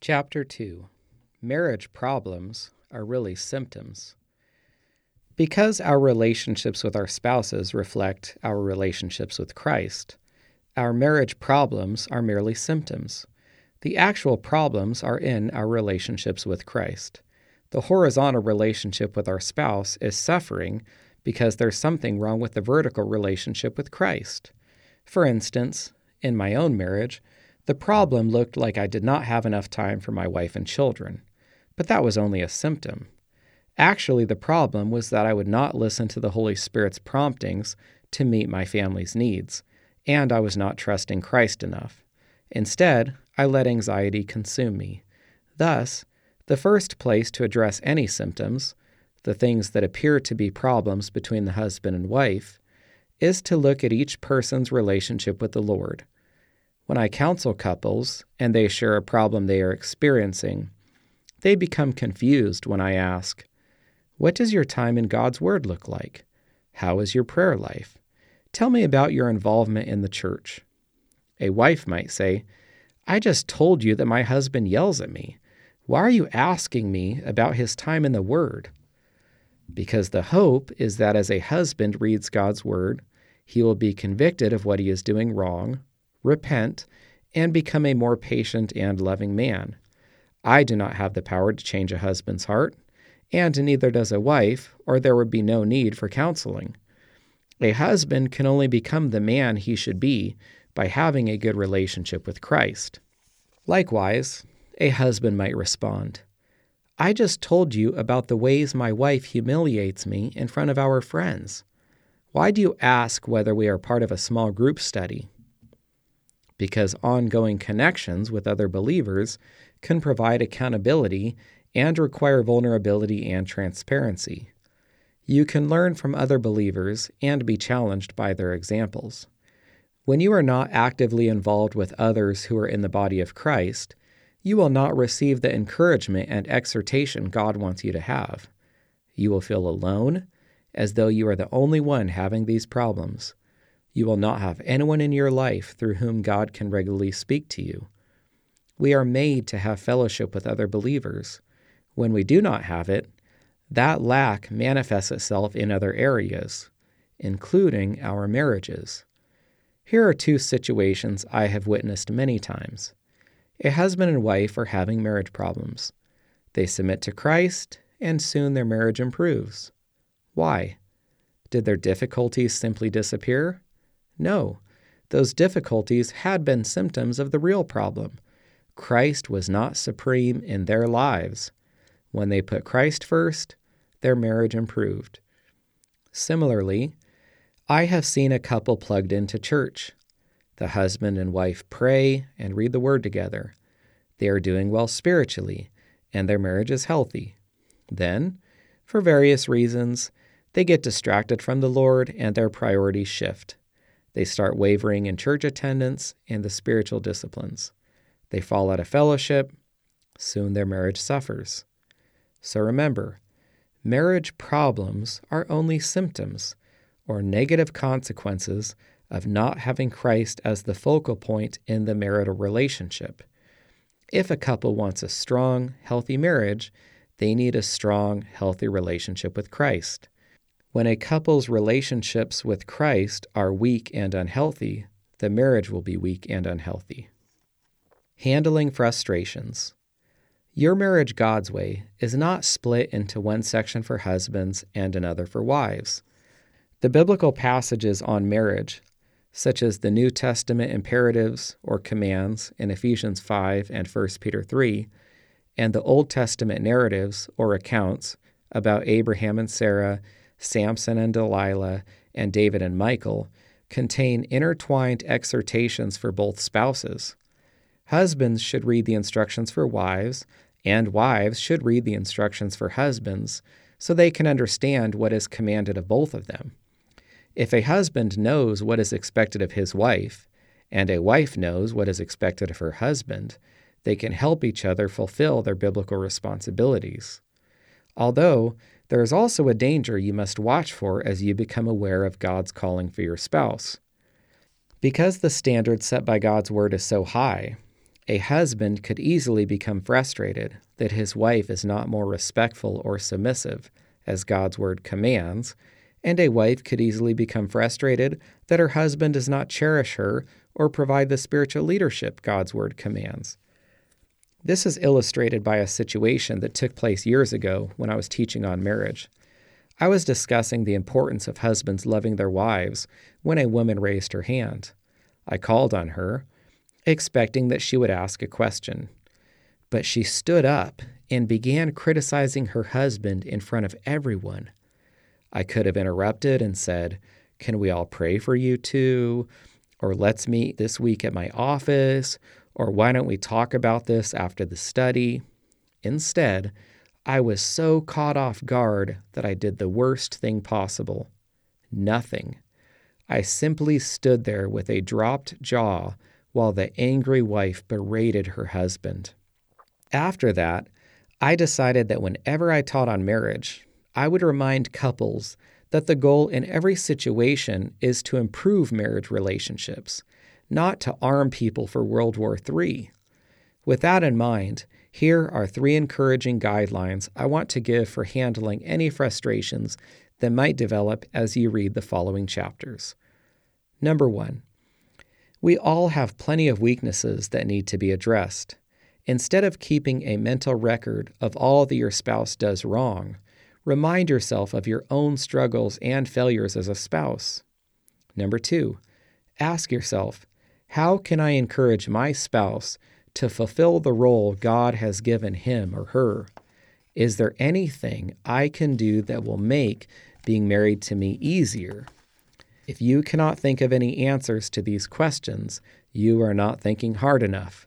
Chapter 2. Marriage problems are really symptoms. Because our relationships with our spouses reflect our relationships with Christ, our marriage problems are merely symptoms. The actual problems are in our relationships with Christ. The horizontal relationship with our spouse is suffering because there's something wrong with the vertical relationship with Christ. For instance, in my own marriage, the problem looked like I did not have enough time for my wife and children, but that was only a symptom. Actually, the problem was that I would not listen to the Holy Spirit's promptings to meet my family's needs, and I was not trusting Christ enough. Instead, I let anxiety consume me. Thus, the first place to address any symptoms, the things that appear to be problems between the husband and wife, is to look at each person's relationship with the Lord. When I counsel couples and they share a problem they are experiencing, they become confused when I ask, "What does your time in God's Word look like? How is your prayer life? Tell me about your involvement in the church." A wife might say, "I just told you that my husband yells at me. Why are you asking me about his time in the Word?" Because the hope is that as a husband reads God's Word, he will be convicted of what he is doing wrong, repent, and become a more patient and loving man. I do not have the power to change a husband's heart, and neither does a wife, or there would be no need for counseling. A husband can only become the man he should be by having a good relationship with Christ. Likewise, a husband might respond, "I just told you about the ways my wife humiliates me in front of our friends. Why do you ask whether we are part of a small group study?" Because ongoing connections with other believers can provide accountability and require vulnerability and transparency. You can learn from other believers and be challenged by their examples. When you are not actively involved with others who are in the body of Christ, you will not receive the encouragement and exhortation God wants you to have. You will feel alone, as though you are the only one having these problems. You will not have anyone in your life through whom God can regularly speak to you. We are made to have fellowship with other believers. When we do not have it, that lack manifests itself in other areas, including our marriages. Here are two situations I have witnessed many times. A husband and wife are having marriage problems. They submit to Christ, and soon their marriage improves. Why? Did their difficulties simply disappear? No, those difficulties had been symptoms of the real problem. Christ was not supreme in their lives. When they put Christ first, their marriage improved. Similarly, I have seen a couple plugged into church. The husband and wife pray and read the Word together. They are doing well spiritually, and their marriage is healthy. Then, for various reasons, they get distracted from the Lord and their priorities shift. They start wavering in church attendance and the spiritual disciplines. They fall out of fellowship. Soon their marriage suffers. So remember, marriage problems are only symptoms or negative consequences of not having Christ as the focal point in the marital relationship. If a couple wants a strong, healthy marriage, they need a strong, healthy relationship with Christ. When a couple's relationships with Christ are weak and unhealthy, the marriage will be weak and unhealthy. Handling frustrations. Your Marriage God's Way is not split into one section for husbands and another for wives. The biblical passages on marriage, such as the New Testament imperatives or commands in Ephesians 5 and 1 Peter 3, and the Old Testament narratives or accounts about Abraham and Sarah, Samson and Delilah, and David and Michael, contain intertwined exhortations for both spouses. Husbands should read the instructions for wives, and wives should read the instructions for husbands, so they can understand what is commanded of both of them. If a husband knows what is expected of his wife, and a wife knows what is expected of her husband, they can help each other fulfill their biblical responsibilities. Although, there is also a danger you must watch for as you become aware of God's calling for your spouse. Because the standard set by God's Word is so high, a husband could easily become frustrated that his wife is not more respectful or submissive, as God's Word commands, and a wife could easily become frustrated that her husband does not cherish her or provide the spiritual leadership God's Word commands. This is illustrated by a situation that took place years ago when I was teaching on marriage. I was discussing the importance of husbands loving their wives when a woman raised her hand. I called on her, expecting that she would ask a question. But she stood up and began criticizing her husband in front of everyone. I could have interrupted and said, "Can we all pray for you two?" Or "Let's meet this week at my office," or "Why don't we talk about this after the study?" Instead, I was so caught off guard that I did the worst thing possible. Nothing. I simply stood there with a dropped jaw while the angry wife berated her husband. After that, I decided that whenever I taught on marriage, I would remind couples that the goal in every situation is to improve marriage relationships, not to arm people for World War III. With that in mind, here are 3 encouraging guidelines I want to give for handling any frustrations that might develop as you read the following chapters. Number 1, we all have plenty of weaknesses that need to be addressed. Instead of keeping a mental record of all that your spouse does wrong, remind yourself of your own struggles and failures as a spouse. Number 2, ask yourself, how can I encourage my spouse to fulfill the role God has given him or her? Is there anything I can do that will make being married to me easier? If you cannot think of any answers to these questions, you are not thinking hard enough.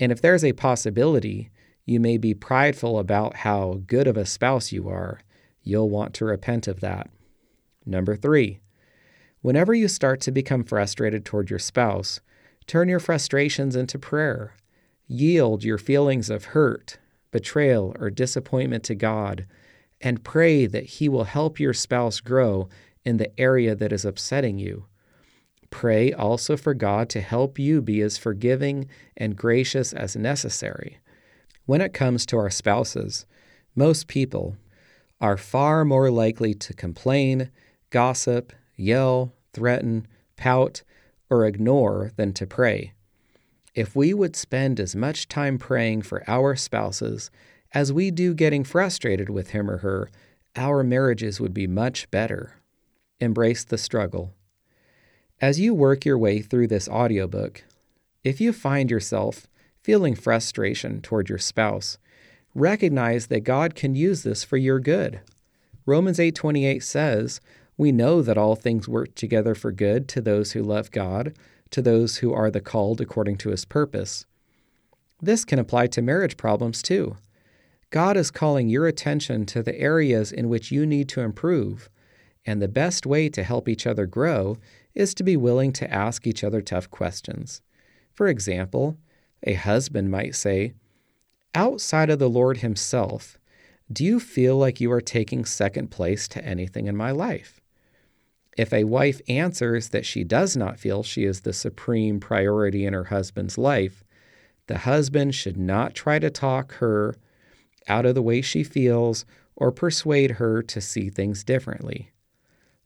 And if there's a possibility, you may be prideful about how good of a spouse you are. You'll want to repent of that. Number 3. Whenever you start to become frustrated toward your spouse, turn your frustrations into prayer. Yield your feelings of hurt, betrayal, or disappointment to God, and pray that He will help your spouse grow in the area that is upsetting you. Pray also for God to help you be as forgiving and gracious as necessary. When it comes to our spouses, most people are far more likely to complain, gossip, yell, threaten, pout, or ignore than to pray. If we would spend as much time praying for our spouses as we do getting frustrated with him or her, our marriages would be much better. Embrace the struggle. As you work your way through this audiobook, if you find yourself feeling frustration toward your spouse, recognize that God can use this for your good. Romans 8:28 says, "We know that all things work together for good to those who love God, to those who are the called according to His purpose." This can apply to marriage problems too. God is calling your attention to the areas in which you need to improve, and the best way to help each other grow is to be willing to ask each other tough questions. For example, a husband might say, "Outside of the Lord Himself, do you feel like you are taking second place to anything in my life?" If a wife answers that she does not feel she is the supreme priority in her husband's life, the husband should not try to talk her out of the way she feels or persuade her to see things differently.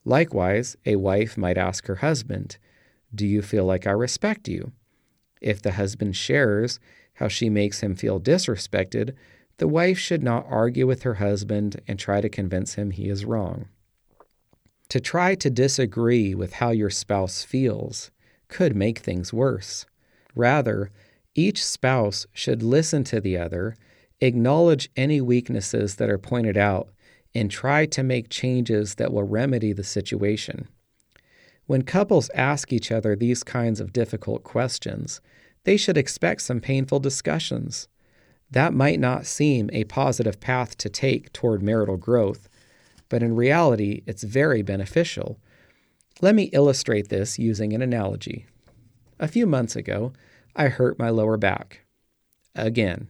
Likewise, a wife might ask her husband, "Do you feel like I respect you? If the husband shares how she makes him feel disrespected, the wife should not argue with her husband and try to convince him he is wrong. To try to disagree with how your spouse feels could make things worse. Rather, each spouse should listen to the other, acknowledge any weaknesses that are pointed out, and try to make changes that will remedy the situation. When couples ask each other these kinds of difficult questions, they should expect some painful discussions. That might not seem a positive path to take toward marital growth, but in reality, it's very beneficial. Let me illustrate this using an analogy. A few months ago, I hurt my lower back. Again,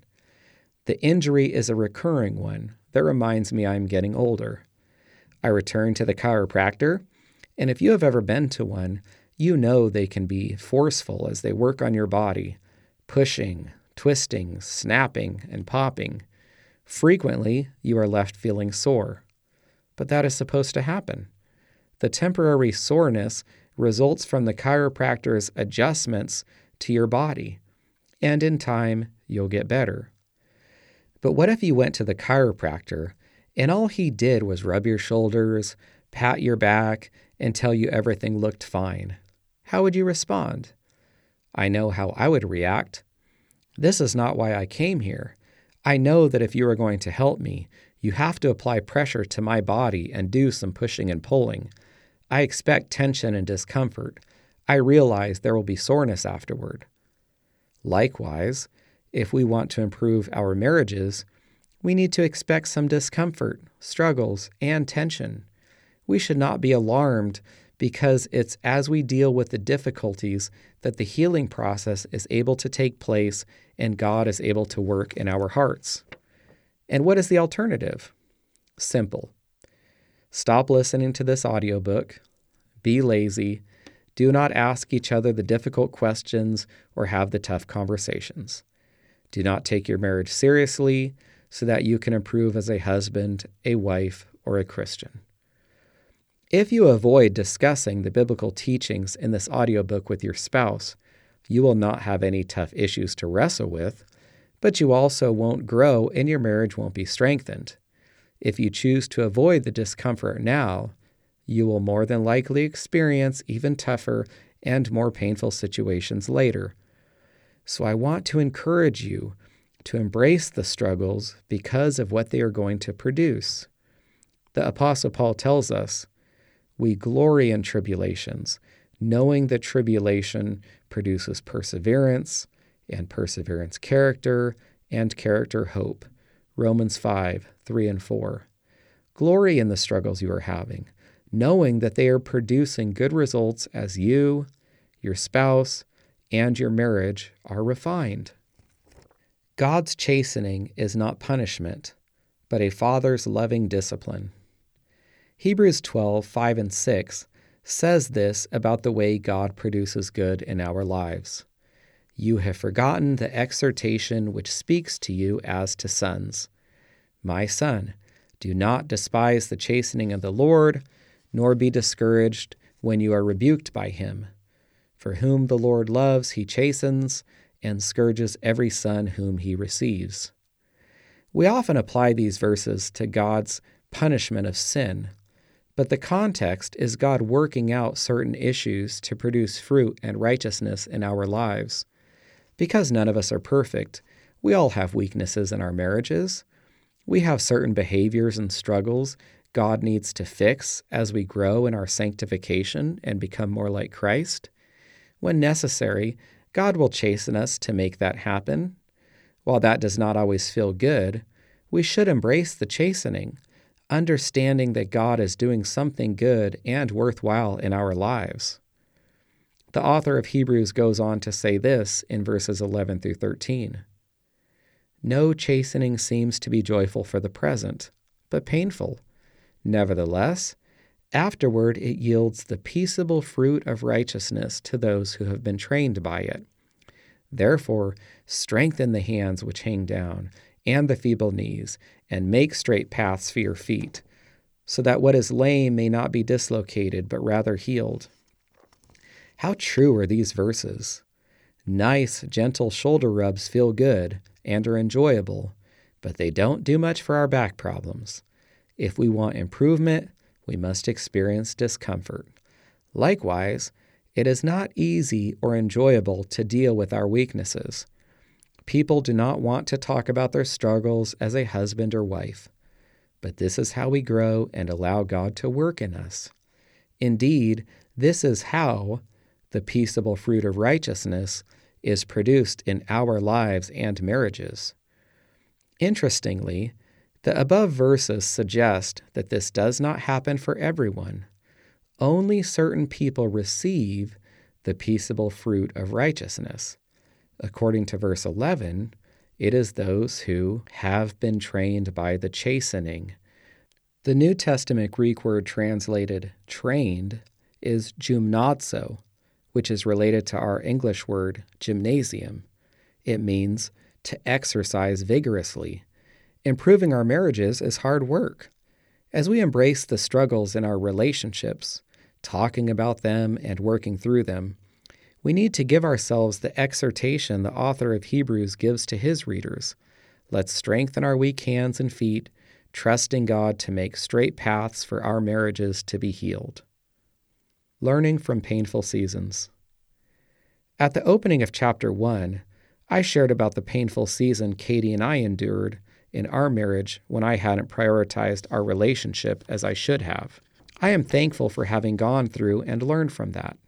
the injury is a recurring one that reminds me I'm getting older. I return to the chiropractor, and if you have ever been to one, you know they can be forceful as they work on your body, pushing, twisting, snapping, and popping. Frequently, you are left feeling sore. But that is supposed to happen. The temporary soreness results from the chiropractor's adjustments to your body, and in time, you'll get better. But what if you went to the chiropractor and all he did was rub your shoulders, pat your back, and tell you everything looked fine? How would you respond? I know how I would react. This is not why I came here. I know that if you are going to help me, you have to apply pressure to my body and do some pushing and pulling. I expect tension and discomfort. I realize there will be soreness afterward. Likewise, if we want to improve our marriages, we need to expect some discomfort, struggles, and tension. We should not be alarmed because it's as we deal with the difficulties that the healing process is able to take place and God is able to work in our hearts. And what is the alternative? Simple. Stop listening to this audiobook. Be lazy. Do not ask each other the difficult questions or have the tough conversations. Do not take your marriage seriously so that you can improve as a husband, a wife, or a Christian. If you avoid discussing the biblical teachings in this audiobook with your spouse, you will not have any tough issues to wrestle with, but you also won't grow and your marriage won't be strengthened. If you choose to avoid the discomfort now, you will more than likely experience even tougher and more painful situations later. So I want to encourage you to embrace the struggles because of what they are going to produce. The Apostle Paul tells us, "We glory in tribulations, knowing that tribulation produces perseverance, and perseverance character, and character hope." Romans 5, 3 and 4. Glory in the struggles you are having, knowing that they are producing good results as you, your spouse, and your marriage are refined. God's chastening is not punishment, but a father's loving discipline. Hebrews 12, 5 and 6 says this about the way God produces good in our lives. "You have forgotten the exhortation which speaks to you as to sons. My son, do not despise the chastening of the Lord, nor be discouraged when you are rebuked by him. For whom the Lord loves, he chastens and scourges every son whom he receives." We often apply these verses to God's punishment of sin, but the context is God working out certain issues to produce fruit and righteousness in our lives. Because none of us are perfect, we all have weaknesses in our marriages. We have certain behaviors and struggles God needs to fix as we grow in our sanctification and become more like Christ. When necessary, God will chasten us to make that happen. While that does not always feel good, we should embrace the chastening, understanding that God is doing something good and worthwhile in our lives. The author of Hebrews goes on to say this in verses 11 through 13. "No chastening seems to be joyful for the present, but painful. Nevertheless, afterward it yields the peaceable fruit of righteousness to those who have been trained by it. Therefore, strengthen the hands which hang down and the feeble knees, and make straight paths for your feet, so that what is lame may not be dislocated, but rather healed." How true are these verses? Nice, gentle shoulder rubs feel good and are enjoyable, but they don't do much for our back problems. If we want improvement, we must experience discomfort. Likewise, it is not easy or enjoyable to deal with our weaknesses. People do not want to talk about their struggles as a husband or wife, but this is how we grow and allow God to work in us. Indeed, this is how the peaceable fruit of righteousness is produced in our lives and marriages. Interestingly, the above verses suggest that this does not happen for everyone. Only certain people receive the peaceable fruit of righteousness. According to verse 11, it is those who have been trained by the chastening. The New Testament Greek word translated trained is gymnazo, which is related to our English word gymnasium. It means to exercise vigorously. Improving our marriages is hard work. As we embrace the struggles in our relationships, talking about them and working through them, we need to give ourselves the exhortation the author of Hebrews gives to his readers. Let's strengthen our weak hands and feet, trusting God to make straight paths for our marriages to be healed. Learning from painful seasons. At the opening of chapter 1, I shared about the painful season Katie and I endured in our marriage when I hadn't prioritized our relationship as I should have. I am thankful for having gone through and learned from that.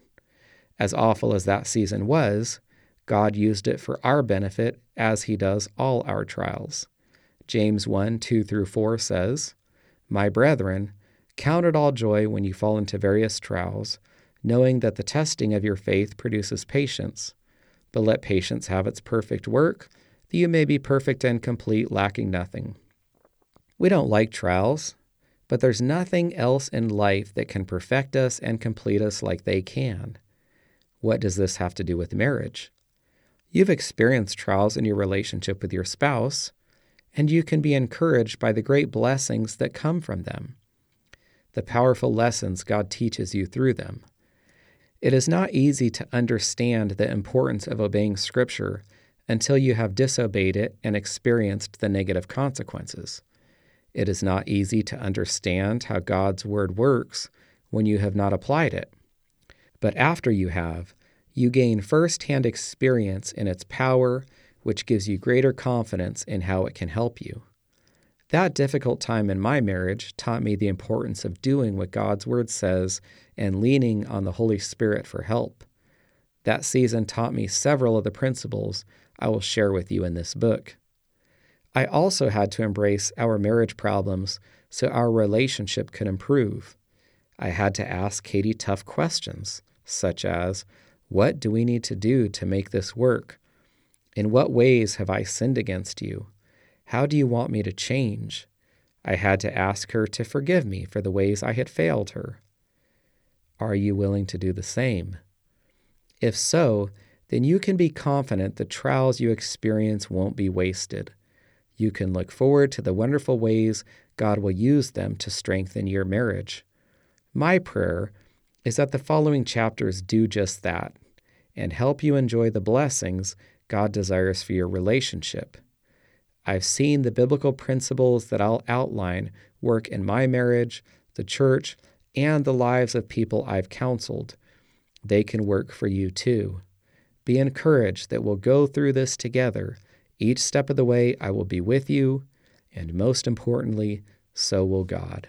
As awful as that season was, God used it for our benefit as he does all our trials. James 1:2-4 says, "My brethren, count it all joy when you fall into various trials, knowing that the testing of your faith produces patience. But let patience have its perfect work, that you may be perfect and complete, lacking nothing." We don't like trials, but there's nothing else in life that can perfect us and complete us like they can. What does this have to do with marriage? You've experienced trials in your relationship with your spouse, and you can be encouraged by the great blessings that come from them, the powerful lessons God teaches you through them. It is not easy to understand the importance of obeying Scripture until you have disobeyed it and experienced the negative consequences. It is not easy to understand how God's Word works when you have not applied it. But after you have, you gain firsthand experience in its power, which gives you greater confidence in how it can help you. That difficult time in my marriage taught me the importance of doing what God's Word says and leaning on the Holy Spirit for help. That season taught me several of the principles I will share with you in this book. I also had to embrace our marriage problems so our relationship could improve. I had to ask Katie tough questions, such as, what do we need to do to make this work? In what ways have I sinned against you? How do you want me to change? I had to ask her to forgive me for the ways I had failed her. Are you willing to do the same? If so, then you can be confident the trials you experience won't be wasted. You can look forward to the wonderful ways God will use them to strengthen your marriage. My prayer is that the following chapters do just that and help you enjoy the blessings God desires for your relationship. I've seen the biblical principles that I'll outline work in my marriage, the church, and the lives of people I've counseled. They can work for you too. Be encouraged that we'll go through this together. Each step of the way, I will be with you, and most importantly, so will God.